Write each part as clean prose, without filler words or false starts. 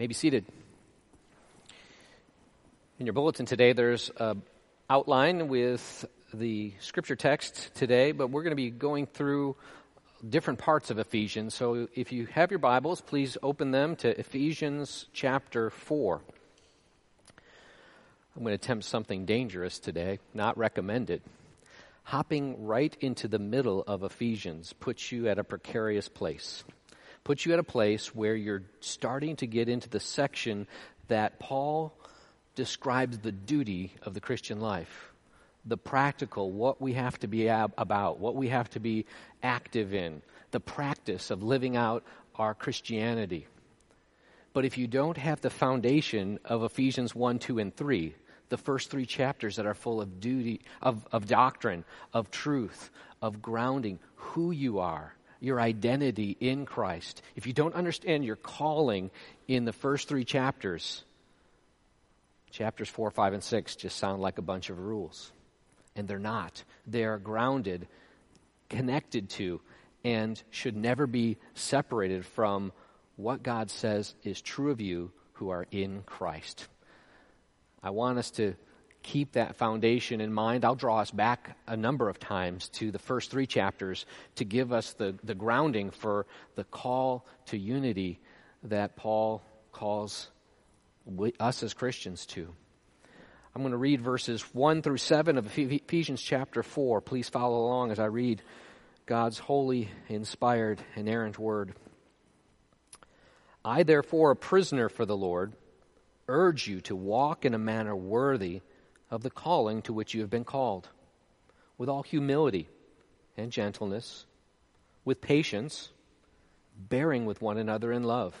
may be seated. In your bulletin today, there's an outline with the scripture text today, but we're going to be going through different parts of Ephesians. So if you have your Bibles, please open them to Ephesians chapter 4. I'm going to attempt something dangerous today, not recommended. Hopping right into the middle of Ephesians puts you at a precarious place. Puts you at a place where you're starting to get into the section that Paul describes the duty of the Christian life. The practical, what we have to be about, what we have to be active in. The practice of living out our Christianity. But if you don't have the foundation of Ephesians 1, 2, and 3... the first three chapters that are full of duty, of doctrine, of truth, of grounding, who you are, your identity in Christ. If you don't understand your calling in the first three chapters, chapters 4, 5, and 6 just sound like a bunch of rules. And they're not. They are grounded, connected to, and should never be separated from what God says is true of you who are in Christ. I want us to keep that foundation in mind. I'll draw us back a number of times to the first three chapters to give us the grounding for the call to unity that Paul calls us as Christians to. I'm going to read verses 1 through 7 of Ephesians chapter 4. Please follow along as I read God's holy, inspired, and inerrant word. I, therefore, a prisoner for the Lord, urge you to walk in a manner worthy of the calling to which you have been called, with all humility and gentleness, with patience, bearing with one another in love,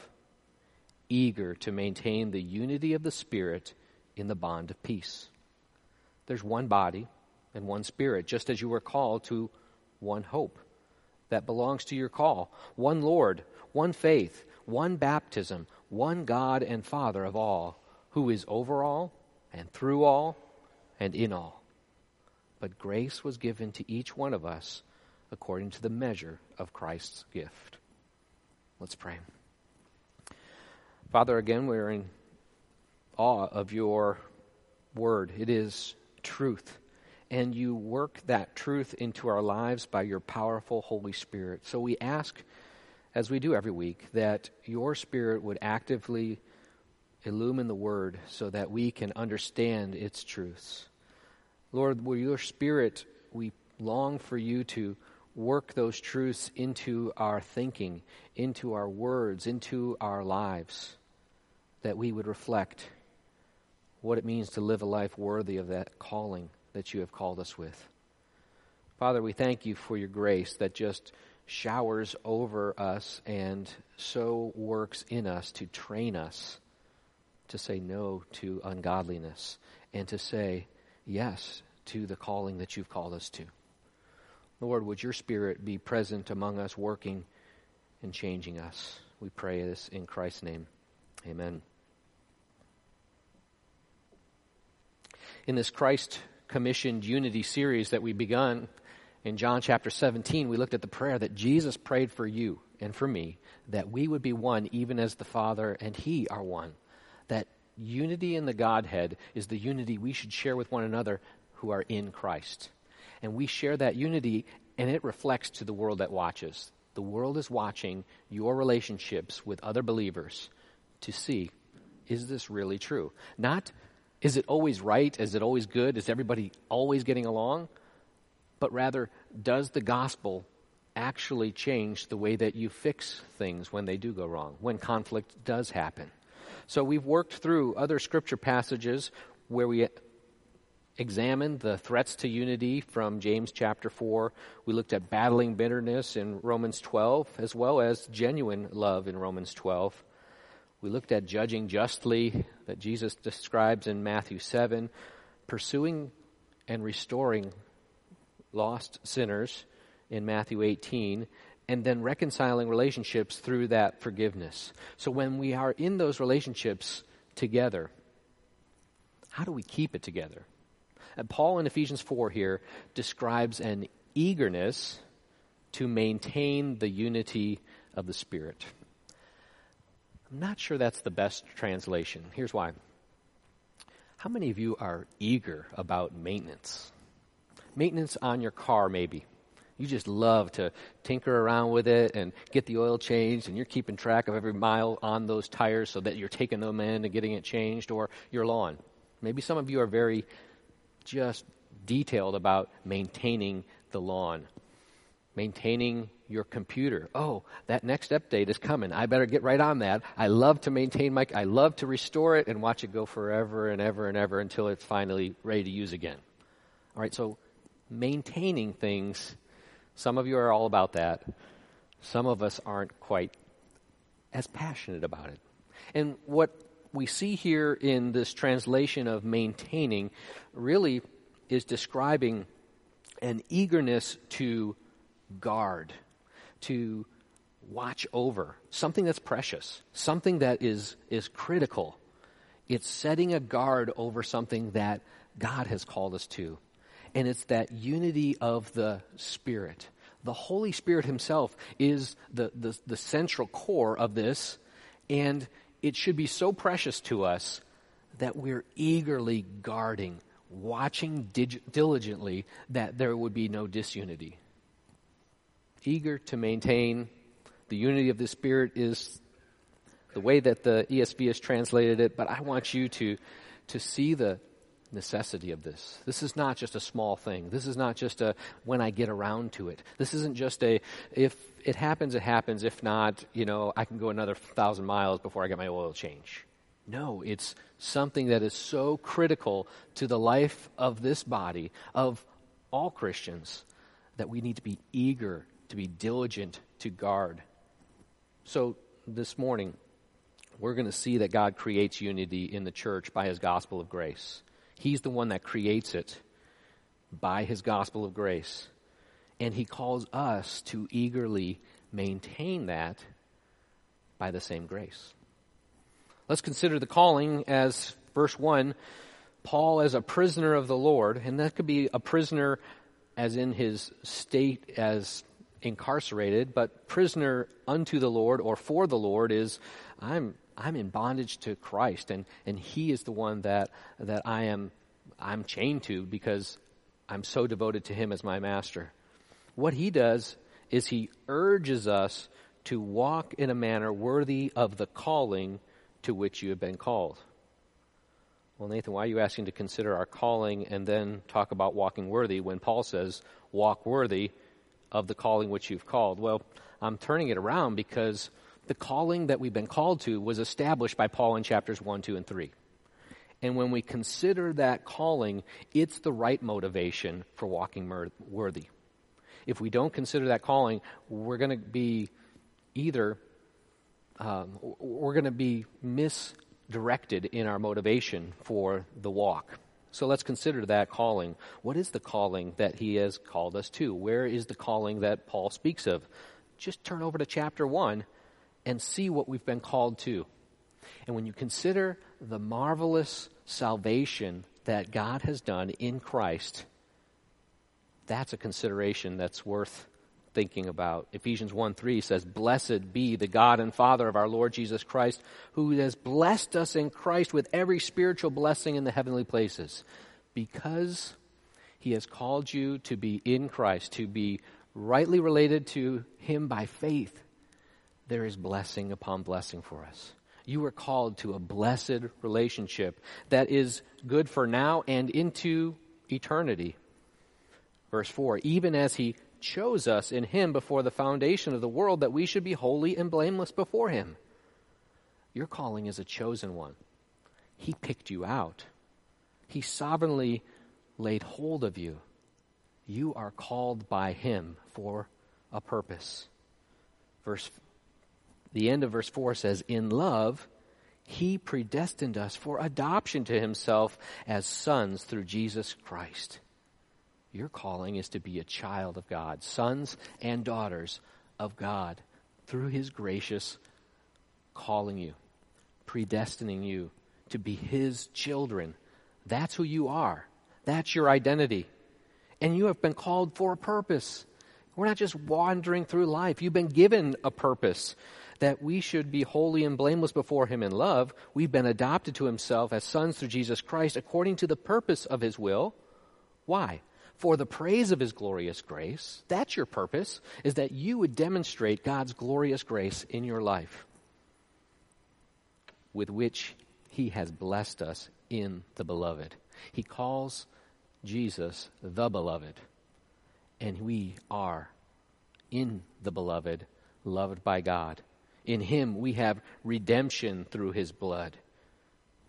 eager to maintain the unity of the Spirit in the bond of peace. There's one body and one Spirit, just as you were called to one hope that belongs to your call, one Lord, one faith, one baptism, one God and Father of all, who is over all and through all and in all. But grace was given to each one of us according to the measure of Christ's gift. Let's pray. Father, again, we are in awe of your word. It is truth, and you work that truth into our lives by your powerful Holy Spirit. So we ask, as we do every week, that your Spirit would actively illumine the Word so that we can understand its truths. Lord, with your Spirit, we long for you to work those truths into our thinking, into our words, into our lives, that we would reflect what it means to live a life worthy of that calling that you have called us with. Father, we thank you for your grace that just showers over us and so works in us to train us to say no to ungodliness and to say yes to the calling that you've called us to. Lord, would your Spirit be present among us, working and changing us? We pray this in Christ's name. Amen. In this Christ-commissioned unity series that we begun in John chapter 17, we looked at the prayer that Jesus prayed for you and for me, that we would be one even as the Father and He are one. That unity in the Godhead is the unity we should share with one another who are in Christ. And we share that unity, and it reflects to the world that watches. The world is watching your relationships with other believers to see, is this really true? Not, is it always right? Is it always good? Is everybody always getting along? But rather, does the gospel actually change the way that you fix things when they do go wrong, when conflict does happen? So we've worked through other scripture passages where we examined the threats to unity from James chapter 4. We looked at battling bitterness in Romans 12, as well as genuine love in Romans 12. We looked at judging justly that Jesus describes in Matthew 7, pursuing and restoring lost sinners in Matthew 18, and then reconciling relationships through that forgiveness. So when we are in those relationships together, how do we keep it together? And Paul in Ephesians 4 here describes an eagerness to maintain the unity of the Spirit. I'm not sure that's the best translation. Here's why. How many of you are eager about maintenance? Maintenance on your car, maybe. You just love to tinker around with it and get the oil changed, and you're keeping track of every mile on those tires so that you're taking them in and getting it changed, or your lawn. Maybe some of you are very just detailed about maintaining the lawn, maintaining your computer. Oh, that next update is coming. I better get right on that. I love to maintain I love to restore it and watch it go forever and ever until it's finally ready to use again. All right, so maintaining things. Some of you are all about that. Some of us aren't quite as passionate about it. And what we see here in this translation of maintaining really is describing an eagerness to guard, to watch over, something that's precious, something that is critical. It's setting a guard over something that God has called us to. And it's that unity of the Spirit. The Holy Spirit himself is the central core of this, and it should be so precious to us that we're eagerly guarding, watching diligently that there would be no disunity. Eager to maintain the unity of the Spirit is the way that the ESV has translated it, but I want you to see the necessity of this. This is not just a small thing. This is not just a when I get around to it. This isn't just a if it happens, it happens. If not, I can go another 1,000 miles before I get my oil change. No, it's something that is so critical to the life of this body, of all Christians, that we need to be eager, to be diligent, to guard. So this morning, we're going to see that God creates unity in the church by his gospel of grace. He's the one that creates it by his gospel of grace. And he calls us to eagerly maintain that by the same grace. Let's consider the calling as, verse 1, Paul as a prisoner of the Lord. And that could be a prisoner as in his state as incarcerated, but prisoner unto the Lord or for the Lord is I'm in bondage to Christ, and he is the one that I'm chained to because I'm so devoted to him as my master. What he does is he urges us to walk in a manner worthy of the calling to which you have been called. Well, Nathan, why are you asking to consider our calling and then talk about walking worthy when Paul says, walk worthy of the calling which you've called? Well, I'm turning it around because the calling that we've been called to was established by Paul in chapters 1, 2, and 3. And when we consider that calling, it's the right motivation for walking worthy. If we don't consider that calling, we're going to be misdirected in our motivation for the walk. So let's consider that calling. What is the calling that he has called us to? Where is the calling that Paul speaks of? Just turn over to chapter 1 and see what we've been called to. And when you consider the marvelous salvation that God has done in Christ, that's a consideration that's worth thinking about. Ephesians 1:3 says, "Blessed be the God and Father of our Lord Jesus Christ, who has blessed us in Christ with every spiritual blessing in the heavenly places." Because he has called you to be in Christ, to be rightly related to him by faith, there is blessing upon blessing for us. You were called to a blessed relationship that is good for now and into eternity. Verse 4, even as he chose us in him before the foundation of the world, that we should be holy and blameless before him. Your calling is a chosen one. He picked you out. He sovereignly laid hold of you. You are called by him for a purpose. The end of verse 4 says, "In love, he predestined us for adoption to himself as sons through Jesus Christ." Your calling is to be a child of God, sons and daughters of God, through his gracious calling you, predestining you to be his children. That's who you are. That's your identity. And you have been called for a purpose. We're not just wandering through life. You've been given a purpose. that we should be holy and blameless before him in love, we've been adopted to himself as sons through Jesus Christ according to the purpose of his will. Why? For the praise of his glorious grace. That's your purpose, is that you would demonstrate God's glorious grace in your life, with which he has blessed us in the beloved. He calls Jesus the beloved, and we are in the beloved, loved by God. In him we have redemption through his blood.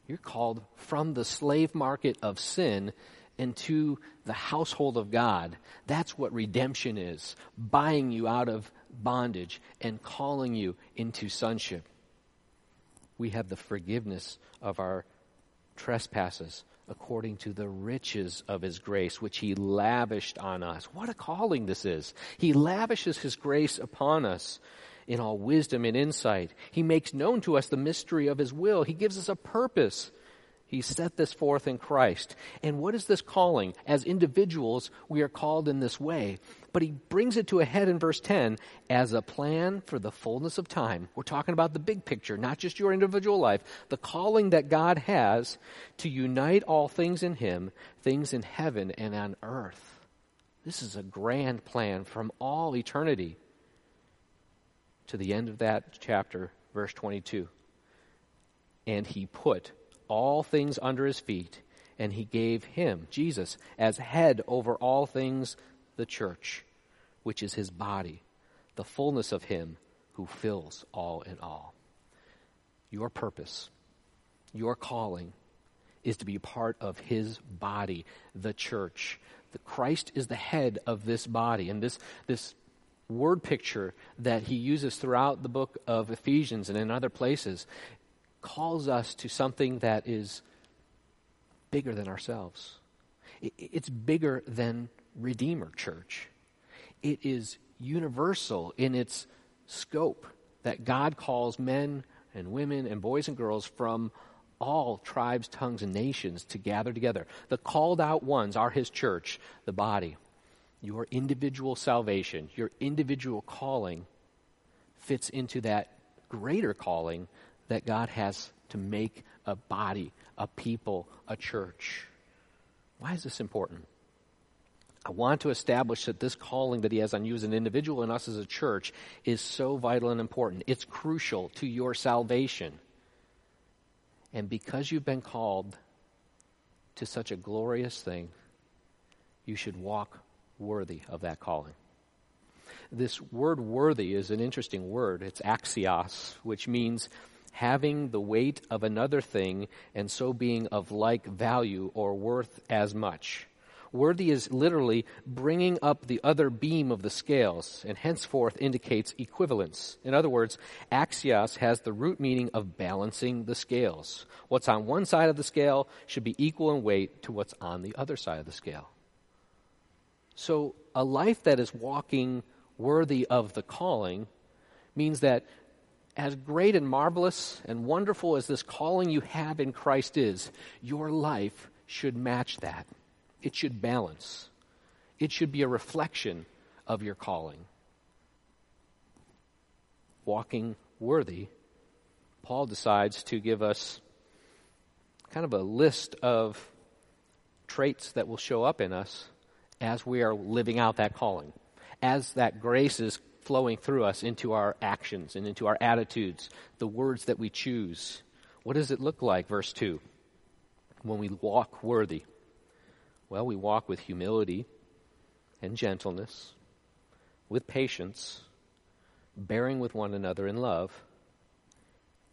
You're called from the slave market of sin into the household of God. That's what redemption is, buying you out of bondage and calling you into sonship. We have the forgiveness of our trespasses according to the riches of his grace, which he lavished on us. What a calling this is. He lavishes his grace upon us in all wisdom and insight. He makes known to us the mystery of his will. He gives us a purpose. He set this forth in Christ. And what is this calling? As individuals, we are called in this way. But he brings it to a head in verse 10 as a plan for the fullness of time. We're talking about the big picture, not just your individual life. The calling that God has to unite all things in him, things in heaven and on earth. This is a grand plan from all eternity. To the end of that chapter, verse 22. And he put all things under his feet, and he gave him, Jesus, as head over all things, the church, which is his body, the fullness of him who fills all in all. Your purpose, your calling, is to be part of his body, the church. Christ is the head of this body, and this word picture that he uses throughout the book of Ephesians and in other places calls us to something that is bigger than ourselves. It's bigger than Redeemer Church. It is universal in its scope, that God calls men and women and boys and girls from all tribes, tongues, and nations to gather together. The called out ones are his church, the body. Your individual salvation, your individual calling fits into that greater calling that God has to make a body, a people, a church. Why is this important? I want to establish that this calling that he has on you as an individual and us as a church is so vital and important. It's crucial to your salvation. And because you've been called to such a glorious thing, you should walk worthy of that calling. This word worthy is an interesting word. It's axios, which means having the weight of another thing and so being of like value or worth as much. Worthy is literally bringing up the other beam of the scales, and henceforth indicates equivalence. In other words, axios has the root meaning of balancing the scales. What's on one side of the scale should be equal in weight to what's on the other side of the scale. So a life that is walking worthy of the calling means that as great and marvelous and wonderful as this calling you have in Christ is, your life should match that. It should balance. It should be a reflection of your calling. Walking worthy, Paul decides to give us kind of a list of traits that will show up in us as we are living out that calling, as that grace is flowing through us into our actions and into our attitudes, the words that we choose. What does it look like, verse 2, when we walk worthy? Well, we walk with humility and gentleness, with patience, bearing with one another in love,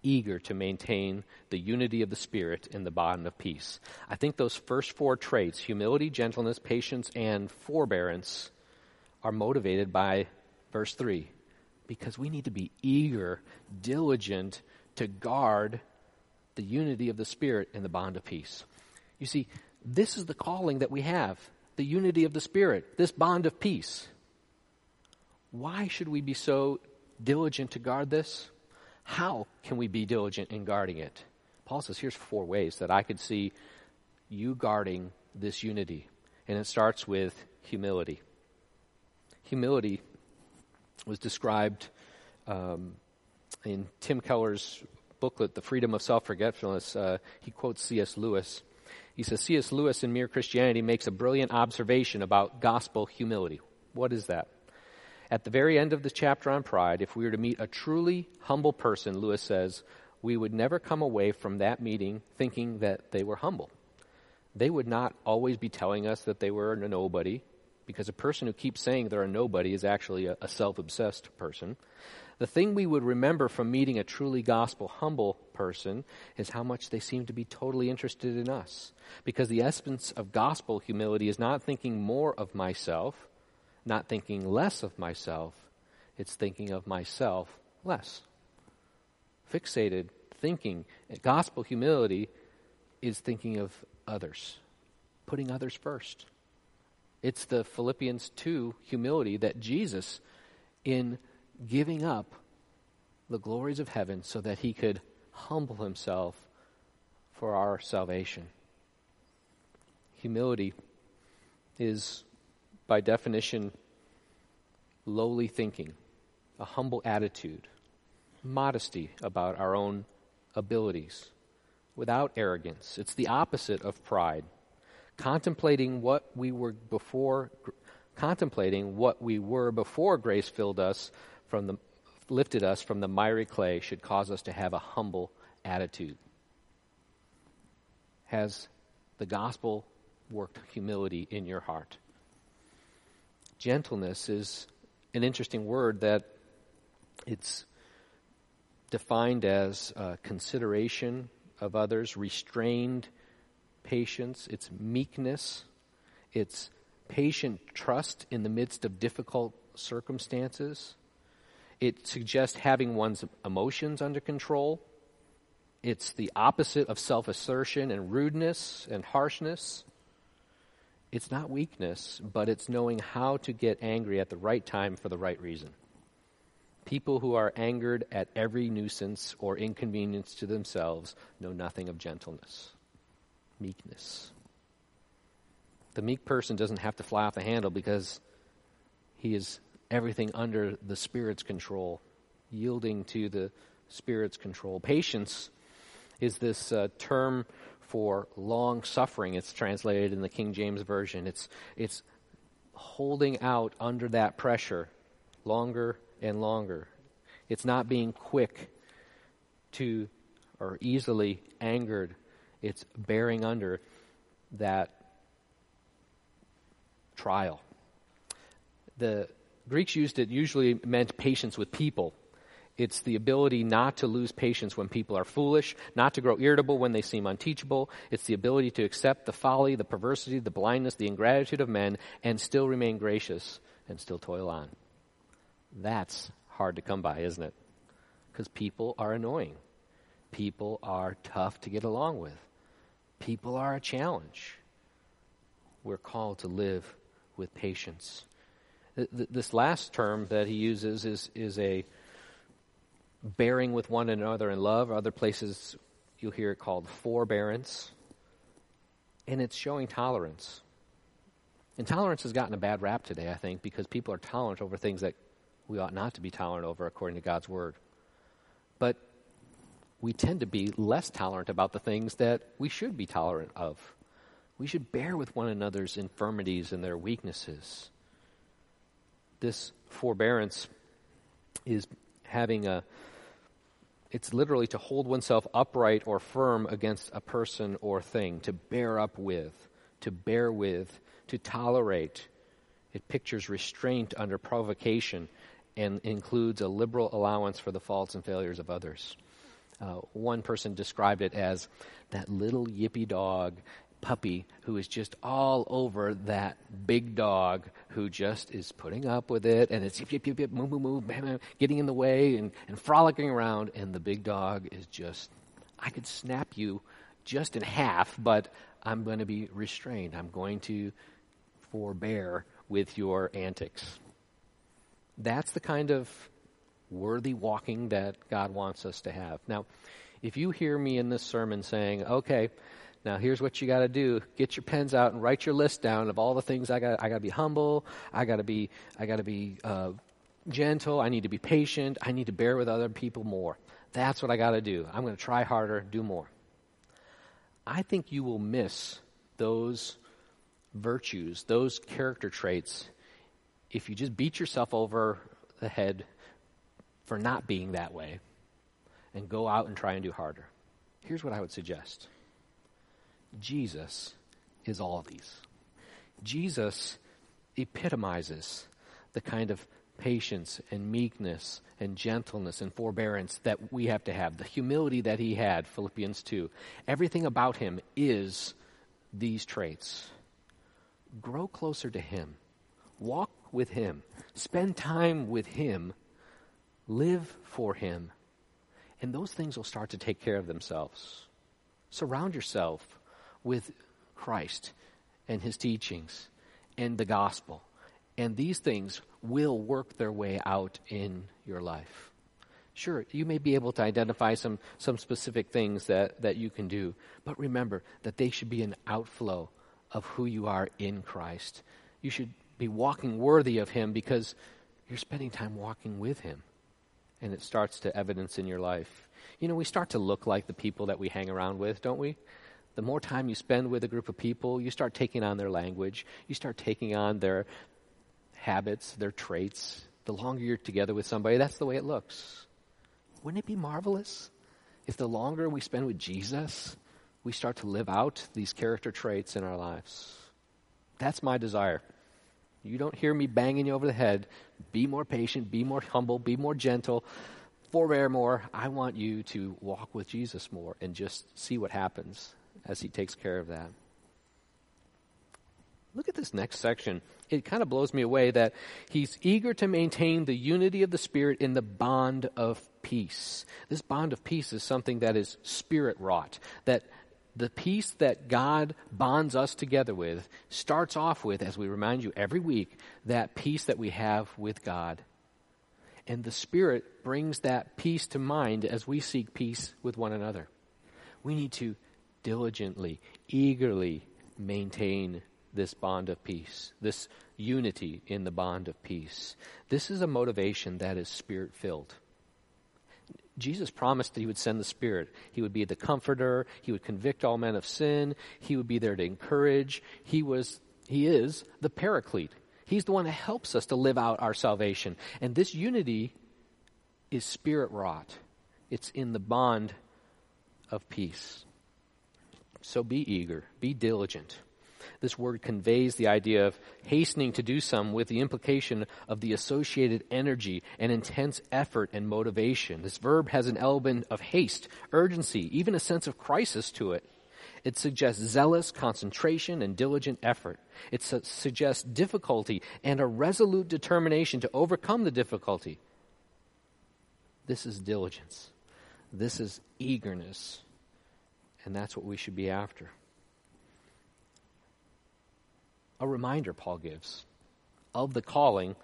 eager to maintain the unity of the Spirit in the bond of peace. I think those first four traits, humility, gentleness, patience, and forbearance, are motivated by verse 3, because we need to be eager, diligent to guard the unity of the Spirit in the bond of peace. You see, this is the calling that we have, the unity of the Spirit, this bond of peace. Why should we be so diligent to guard this? How can we be diligent in guarding it? Paul says, here's four ways that I could see you guarding this unity. And it starts with humility. Humility was described in Tim Keller's booklet, The Freedom of Self-Forgetfulness, he quotes C.S. Lewis. He says, C.S. Lewis in Mere Christianity makes a brilliant observation about gospel humility. What is that? At the very end of the chapter on pride, if we were to meet a truly humble person, Lewis says, we would never come away from that meeting thinking that they were humble. They would not always be telling us that they were a nobody, because a person who keeps saying they're a nobody is actually a self-obsessed person. The thing we would remember from meeting a truly gospel humble person is how much they seem to be totally interested in us, because the essence of gospel humility is not thinking more of myself, not thinking less of myself, it's thinking of myself less. Fixated thinking, gospel humility is thinking of others, putting others first. It's the Philippians 2 humility that Jesus, in giving up the glories of heaven so that he could humble himself for our salvation. Humility is, by definition, lowly thinking, a humble attitude, modesty about our own abilities, without arrogance. It's the opposite of pride. Contemplating what we were before grace filled us from the lifted us from the miry clay should cause us to have a humble attitude. Has the gospel worked humility in your heart? Gentleness is an interesting word that it's defined as consideration of others, restrained patience, it's meekness, it's patient trust in the midst of difficult circumstances. It suggests having one's emotions under control. It's the opposite of self-assertion and rudeness and harshness. It's not weakness, but it's knowing how to get angry at the right time for the right reason. People who are angered at every nuisance or inconvenience to themselves know nothing of gentleness, meekness. The meek person doesn't have to fly off the handle because he is everything under the Spirit's control, yielding to the Spirit's control. Patience is this term for long suffering. It's translated in the King James Version. It's holding out under that pressure longer and longer. It's not being quick to or easily angered. It's bearing under that trial. The Greeks used it usually meant patience with people. It's the ability not to lose patience when people are foolish, not to grow irritable when they seem unteachable. It's the ability to accept the folly, the perversity, the blindness, the ingratitude of men, and still remain gracious and still toil on. That's hard to come by, isn't it? Because people are annoying. People are tough to get along with. People are a challenge. We're called to live with patience. This last term that he uses is a bearing with one another in love. Other places you'll hear it called forbearance. And it's showing tolerance. And tolerance has gotten a bad rap today, I think, because people are tolerant over things that we ought not to be tolerant over according to God's word. But we tend to be less tolerant about the things that we should be tolerant of. We should bear with one another's infirmities and their weaknesses. This forbearance is having it's literally to hold oneself upright or firm against a person or thing, to bear up with, to bear with, to tolerate. It pictures restraint under provocation and includes a liberal allowance for the faults and failures of others. One person described it as that little yippy dog puppy who is just all over that big dog who just is putting up with it, and it's yip, yip, yip, yip, move, move, move, bam, bam, getting in the way and frolicking around, and the big dog is just, I could snap you just in half, but I'm going to be restrained. I'm going to forbear with your antics. That's the kind of worthy walking that God wants us to have. Now, if you hear me in this sermon saying, okay, now here's what you got to do. Get your pens out and write your list down of all the things I got to be humble. I got to be gentle. I need to be patient. I need to bear with other people more. That's what I got to do. I'm going to try harder, do more. I think you will miss those virtues, those character traits, if you just beat yourself over the head for not being that way and go out and try and do harder. Here's what I would suggest. Jesus is all these. Jesus epitomizes the kind of patience and meekness and gentleness and forbearance that we have to have, the humility that he had, Philippians 2. Everything about him is these traits. Grow closer to him. Walk with him. Spend time with him. Live for him. And those things will start to take care of themselves. Surround yourself with Christ and his teachings and the gospel. And these things will work their way out in your life. Sure, you may be able to identify some specific things that you can do, but remember that they should be an outflow of who you are in Christ. You should be walking worthy of him because you're spending time walking with him. And it starts to evidence in your life. You know, we start to look like the people that we hang around with, don't we? The more time you spend with a group of people, you start taking on their language. You start taking on their habits, their traits. The longer you're together with somebody, that's the way it looks. Wouldn't it be marvelous if the longer we spend with Jesus, we start to live out these character traits in our lives? That's my desire. You don't hear me banging you over the head. Be more patient, be more humble, be more gentle, forbear more. I want you to walk with Jesus more and just see what happens as he takes care of that. Look at this next section. It kind of blows me away that he's eager to maintain the unity of the Spirit in the bond of peace. This bond of peace is something that is Spirit-wrought, that the peace that God bonds us together with starts off with, as we remind you every week, that peace that we have with God. And the Spirit brings that peace to mind as we seek peace with one another. We need to diligently, eagerly maintain this bond of peace, this unity in the bond of peace. This is a motivation that is Spirit-filled. Jesus promised that he would send the Spirit. He would be the comforter. He would convict all men of sin. He would be there to encourage. He is the paraclete. He's the one that helps us to live out our salvation. And this unity is Spirit-wrought. It's in the bond of peace. So be eager. Be diligent. This word conveys the idea of hastening to do some with the implication of the associated energy and intense effort and motivation. This verb has an element of haste, urgency, even a sense of crisis to it. It suggests zealous concentration and diligent effort. It suggests difficulty and a resolute determination to overcome the difficulty. This is diligence. This is eagerness. And that's what we should be after. A reminder Paul gives of the calling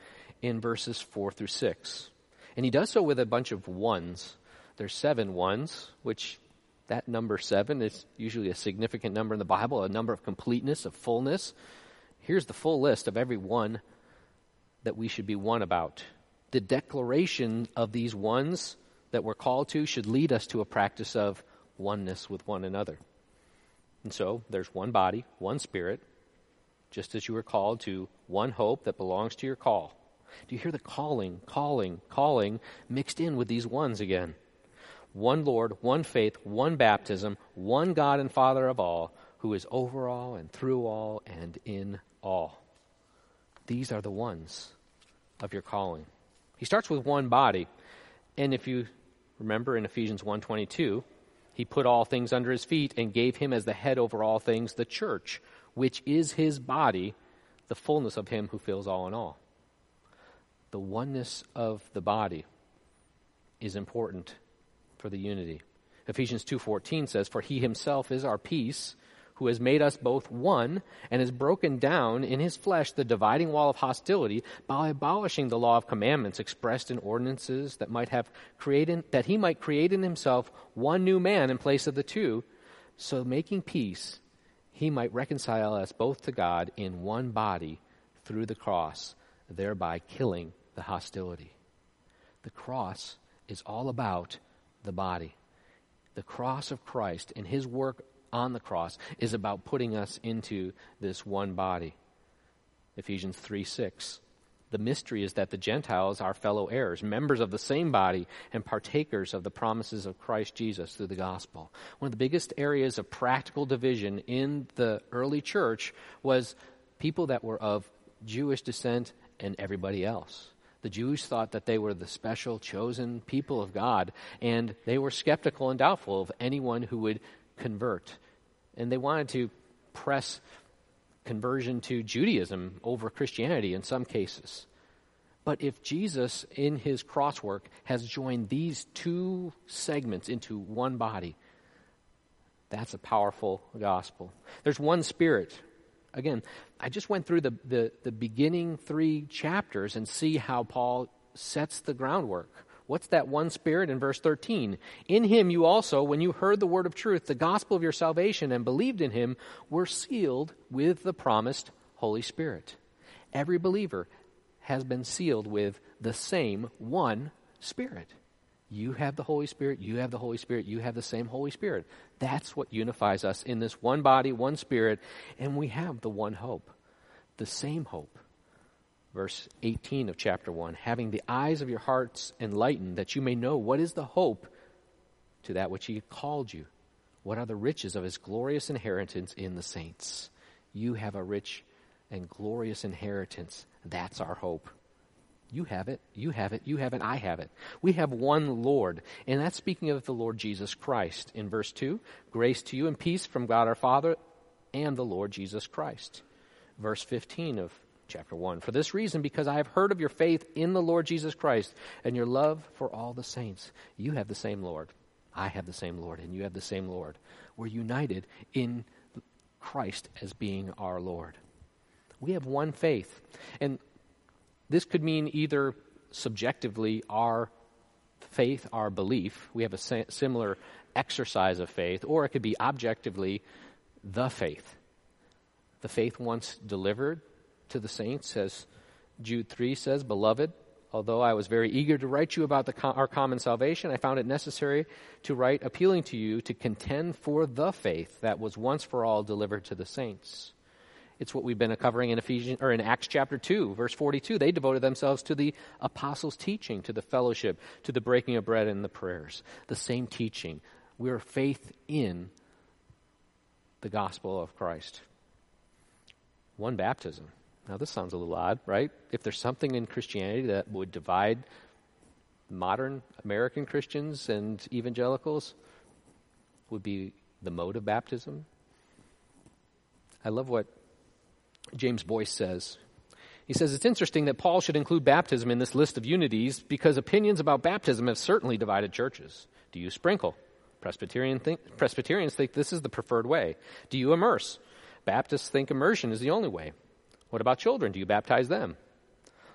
in verses 4 through 6. And he does so with a bunch of ones. There's 7 ones, which that number 7 is usually a significant number in the Bible, a number of completeness, of fullness. Here's the full list of every one that we should be one about. The declaration of these ones that we're called to should lead us to a practice of oneness with one another. And so there's one body, one Spirit, just as you were called to one hope that belongs to your call. Do you hear the calling, calling, calling mixed in with these ones again? One Lord, one faith, one baptism, one God and Father of all, who is over all and through all and in all. These are the ones of your calling. He starts with one body. And if you remember in Ephesians 1:22, he put all things under his feet and gave him as the head over all things, the church, which is his body, the fullness of him who fills all in all. The oneness of the body is important for the unity. Ephesians 2:14 says, "For he himself is our peace, who has made us both one, and has broken down in his flesh the dividing wall of hostility by abolishing the law of commandments expressed in ordinances that he might create in himself one new man in place of the two, so making peace, he might reconcile us both to God in one body through the cross, thereby killing the hostility. The cross is all about the body. The cross of Christ and his work on the cross is about putting us into this one body. Ephesians 3:6. The mystery is that the Gentiles are fellow heirs, members of the same body, and partakers of the promises of Christ Jesus through the gospel. One of the biggest areas of practical division in the early church was people that were of Jewish descent and everybody else. The Jews thought that they were the special, chosen people of God, and they were skeptical and doubtful of anyone who would convert. And they wanted to press conversion to Judaism over Christianity in some cases. But if Jesus, in his cross work, has joined these two segments into one body, that's a powerful gospel. There's one Spirit. Again, I just went through the beginning three chapters and see how Paul sets the groundwork. What's that one Spirit in verse 13? In him you also, when you heard the word of truth, the gospel of your salvation, and believed in him, were sealed with the promised Holy Spirit. Every believer has been sealed with the same one Spirit. You have the Holy Spirit, you have the Holy Spirit, you have the same Holy Spirit. That's what unifies us in this one body, one Spirit, and we have the one hope, the same hope. Verse 18 of chapter 1, having the eyes of your hearts enlightened, that you may know what is the hope to that which he called you. What are the riches of his glorious inheritance in the saints? You have a rich and glorious inheritance. That's our hope. You have it, you have it, you have it, I have it. We have one Lord, and that's speaking of the Lord Jesus Christ. In verse 2, grace to you and peace from God our Father and the Lord Jesus Christ. Verse 15 of chapter 1, for this reason, because I have heard of your faith in the Lord Jesus Christ and your love for all the saints. You have the same Lord, I have the same Lord, and you have the same Lord. We're united in Christ as being our Lord. We have one faith, and this could mean either subjectively our faith, our belief. We have a similar exercise of faith. Or it could be objectively the faith. The faith once delivered to the saints, as Jude 3 says, beloved, although I was very eager to write you about our common salvation, I found it necessary to write appealing to you to contend for the faith that was once for all delivered to the saints. It's what we've been covering in Ephesians, or in Acts chapter 2, verse 42. They devoted themselves to the apostles' teaching, to the fellowship, to the breaking of bread and the prayers. The same teaching. We're faith in the gospel of Christ. One baptism. Now this sounds a little odd, right? If there's something in Christianity that would divide modern American Christians and evangelicals, would be the mode of baptism. I love what James Boyce says. He says, it's interesting that Paul should include baptism in this list of unities because opinions about baptism have certainly divided churches. Do you sprinkle? Presbyterians think this is the preferred way. Do you immerse? Baptists think immersion is the only way. What about children? Do you baptize them?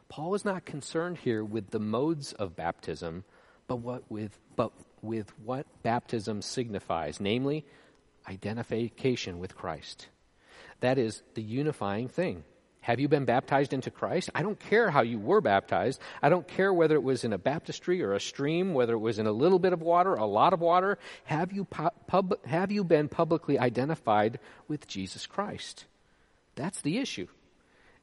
Paul is not concerned here with the modes of baptism, but with what baptism signifies, namely identification with Christ. That is the unifying thing. Have you been baptized into Christ? I don't care how you were baptized. I don't care whether it was in a baptistry or a stream, whether it was in a little bit of water, a lot of water. Have you been publicly identified with Jesus Christ? That's the issue.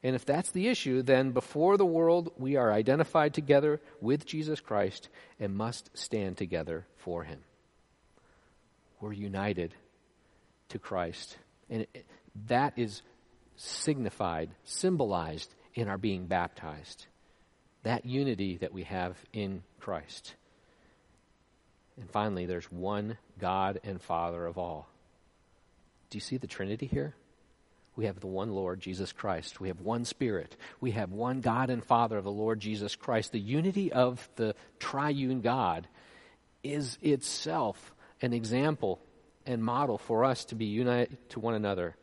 And if that's the issue, then before the world, we are identified together with Jesus Christ and must stand together for him. We're united to Christ. And that is signified, symbolized in our being baptized. That unity that we have in Christ. And finally, there's one God and Father of all. Do you see the Trinity here? We have the one Lord, Jesus Christ. We have one Spirit. We have one God and Father of the Lord Jesus Christ. The unity of the triune God is itself an example and model for us to be united to one another.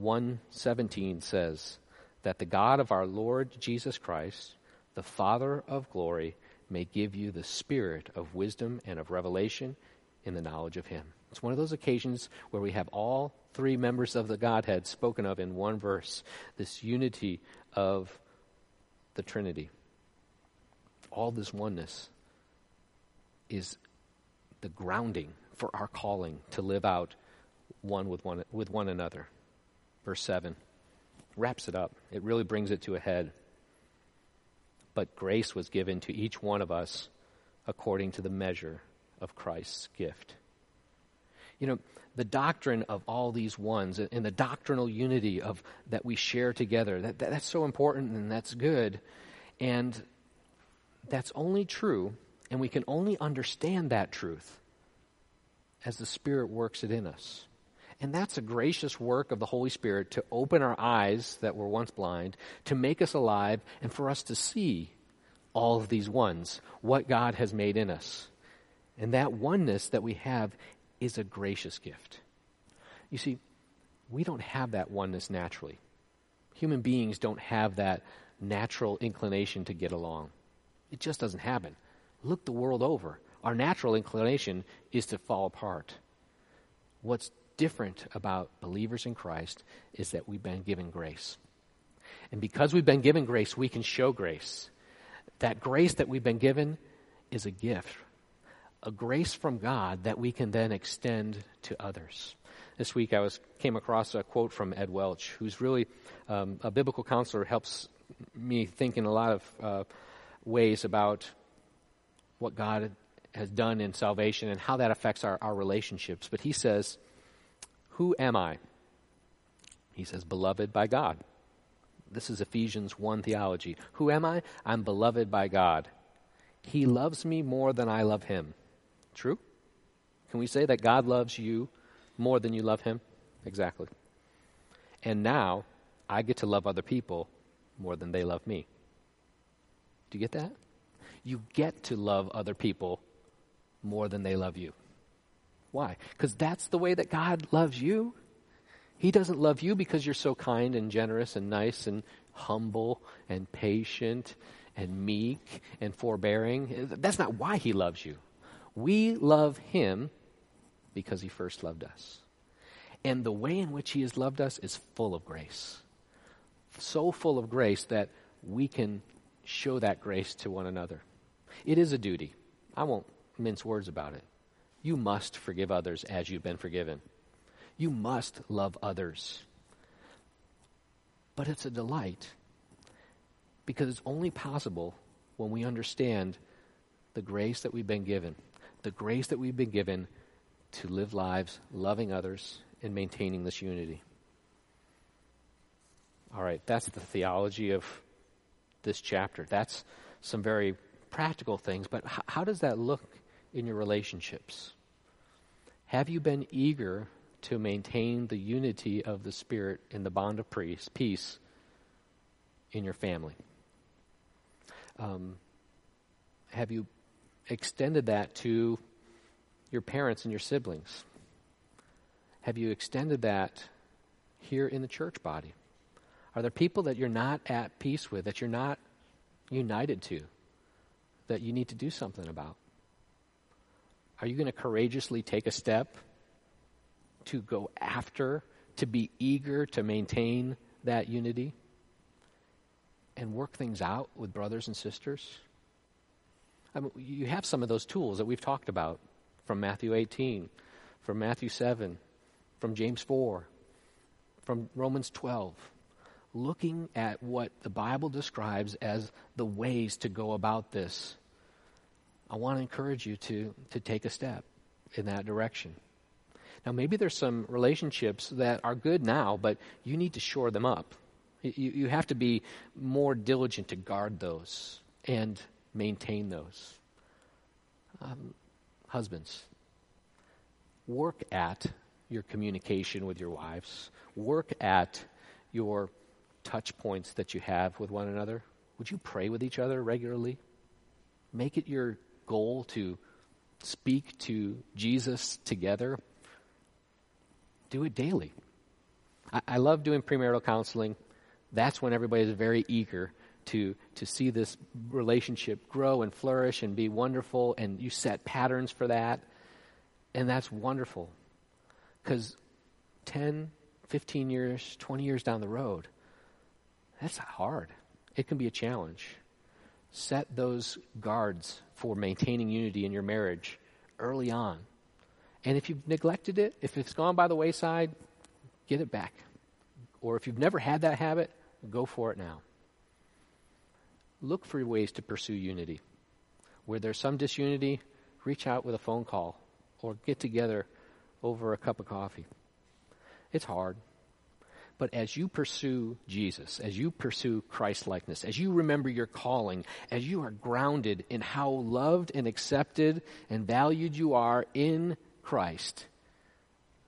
1:17 says that the God of our Lord Jesus Christ, the Father of glory, may give you the spirit of wisdom and of revelation in the knowledge of him. It's one of those occasions where we have all three members of the Godhead spoken of in one verse, this unity of the Trinity. all this oneness is the grounding for our calling to live out one with one another. Verse 7 wraps it up. It really brings it to a head. But grace was given to each one of us according to the measure of Christ's gift. You know, the doctrine of all these ones and the doctrinal unity of that we share together, that's so important and that's good. And that's only true, and we can only understand that truth as the Spirit works it in us. And that's a gracious work of the Holy Spirit to open our eyes that were once blind, to make us alive, and for us to see all of these ones, what God has made in us. And that oneness that we have is a gracious gift. You see, we don't have that oneness naturally. Human beings don't have that natural inclination to get along. It just doesn't happen. Look the world over. Our natural inclination is to fall apart. What's different about believers in Christ is that we've been given grace. And because we've been given grace, we can show grace. That grace that we've been given is a gift, a grace from God that we can then extend to others. This week I came across a quote from Ed Welch, who's really a biblical counselor, helps me think in a lot of ways about what God has done in salvation and how that affects our relationships. But he says, "Who am I?" He says, "Beloved by God." This is Ephesians 1 theology. Who am I? I'm beloved by God. He loves me more than I love him. True? Can we say that God loves you more than you love him? Exactly. And now I get to love other people more than they love me. Do you get that? You get to love other people more than they love you. Why? Because that's the way that God loves you. He doesn't love you because you're so kind and generous and nice and humble and patient and meek and forbearing. That's not why he loves you. We love him because he first loved us. And the way in which he has loved us is full of grace. So full of grace that we can show that grace to one another. It is a duty. I won't mince words about it. You must forgive others as you've been forgiven. You must love others. But it's a delight because it's only possible when we understand the grace that we've been given, the grace that we've been given to live lives loving others and maintaining this unity. All right, that's the theology of this chapter. That's some very practical things, but how does that look in your relationships? Have you been eager to maintain the unity of the Spirit in the bond of peace in your family? Have you extended that to your parents and your siblings? Have you extended that here in the church body? Are there people that you're not at peace with, that you're not united to, that you need to do something about? Are you going to courageously take a step to go after, to be eager to maintain that unity and work things out with brothers and sisters? I mean, you have some of those tools that we've talked about from Matthew 18, from Matthew 7, from James 4, from Romans 12, looking at what the Bible describes as the ways to go about this. I want to encourage you to take a step in that direction. Now, maybe there's some relationships that are good now, but you need to shore them up. You have to be more diligent to guard those and maintain those. Husbands, work at your communication with your wives. Work at your touch points that you have with one another. Would you pray with each other regularly? Make it your goal to speak to Jesus together. Do it daily. I love doing premarital counseling. That's when everybody is very eager to see this relationship grow and flourish and be wonderful, and you set patterns for that, and that's wonderful. Because 10, 15 years, 20 years down the road, that's hard. It can be a challenge. Set those guards for maintaining unity in your marriage early on. And if you've neglected it, if it's gone by the wayside, get it back. Or if you've never had that habit, go for it now. Look for ways to pursue unity. Where there's some disunity, reach out with a phone call or get together over a cup of coffee. It's hard. But as you pursue Jesus, as you pursue Christ-likeness, as you remember your calling, as you are grounded in how loved and accepted and valued you are in Christ,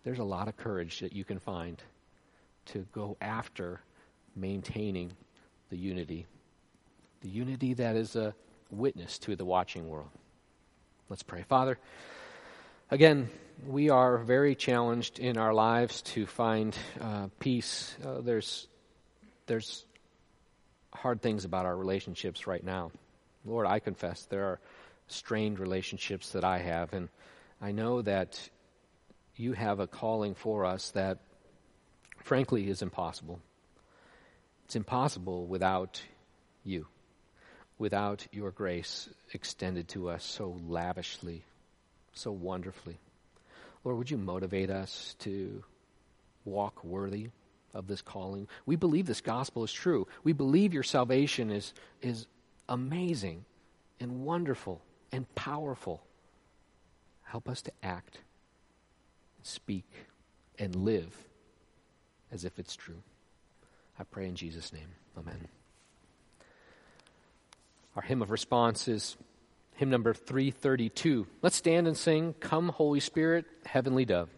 there's a lot of courage that you can find to go after maintaining the unity that is a witness to the watching world. Let's pray. Father, again, we are very challenged in our lives to find peace. There's hard things about our relationships right now. Lord, I confess there are strained relationships that I have, and I know that you have a calling for us that, frankly, is impossible. It's impossible without you, without your grace extended to us so lavishly, so wonderfully. Lord, would you motivate us to walk worthy of this calling? We believe this gospel is true. We believe your salvation is amazing and wonderful and powerful. Help us to act, speak, and live as if it's true. I pray in Jesus' name. Amen. Our hymn of response is hymn number 332. Let's stand and sing, Come Holy Spirit, Heavenly Dove.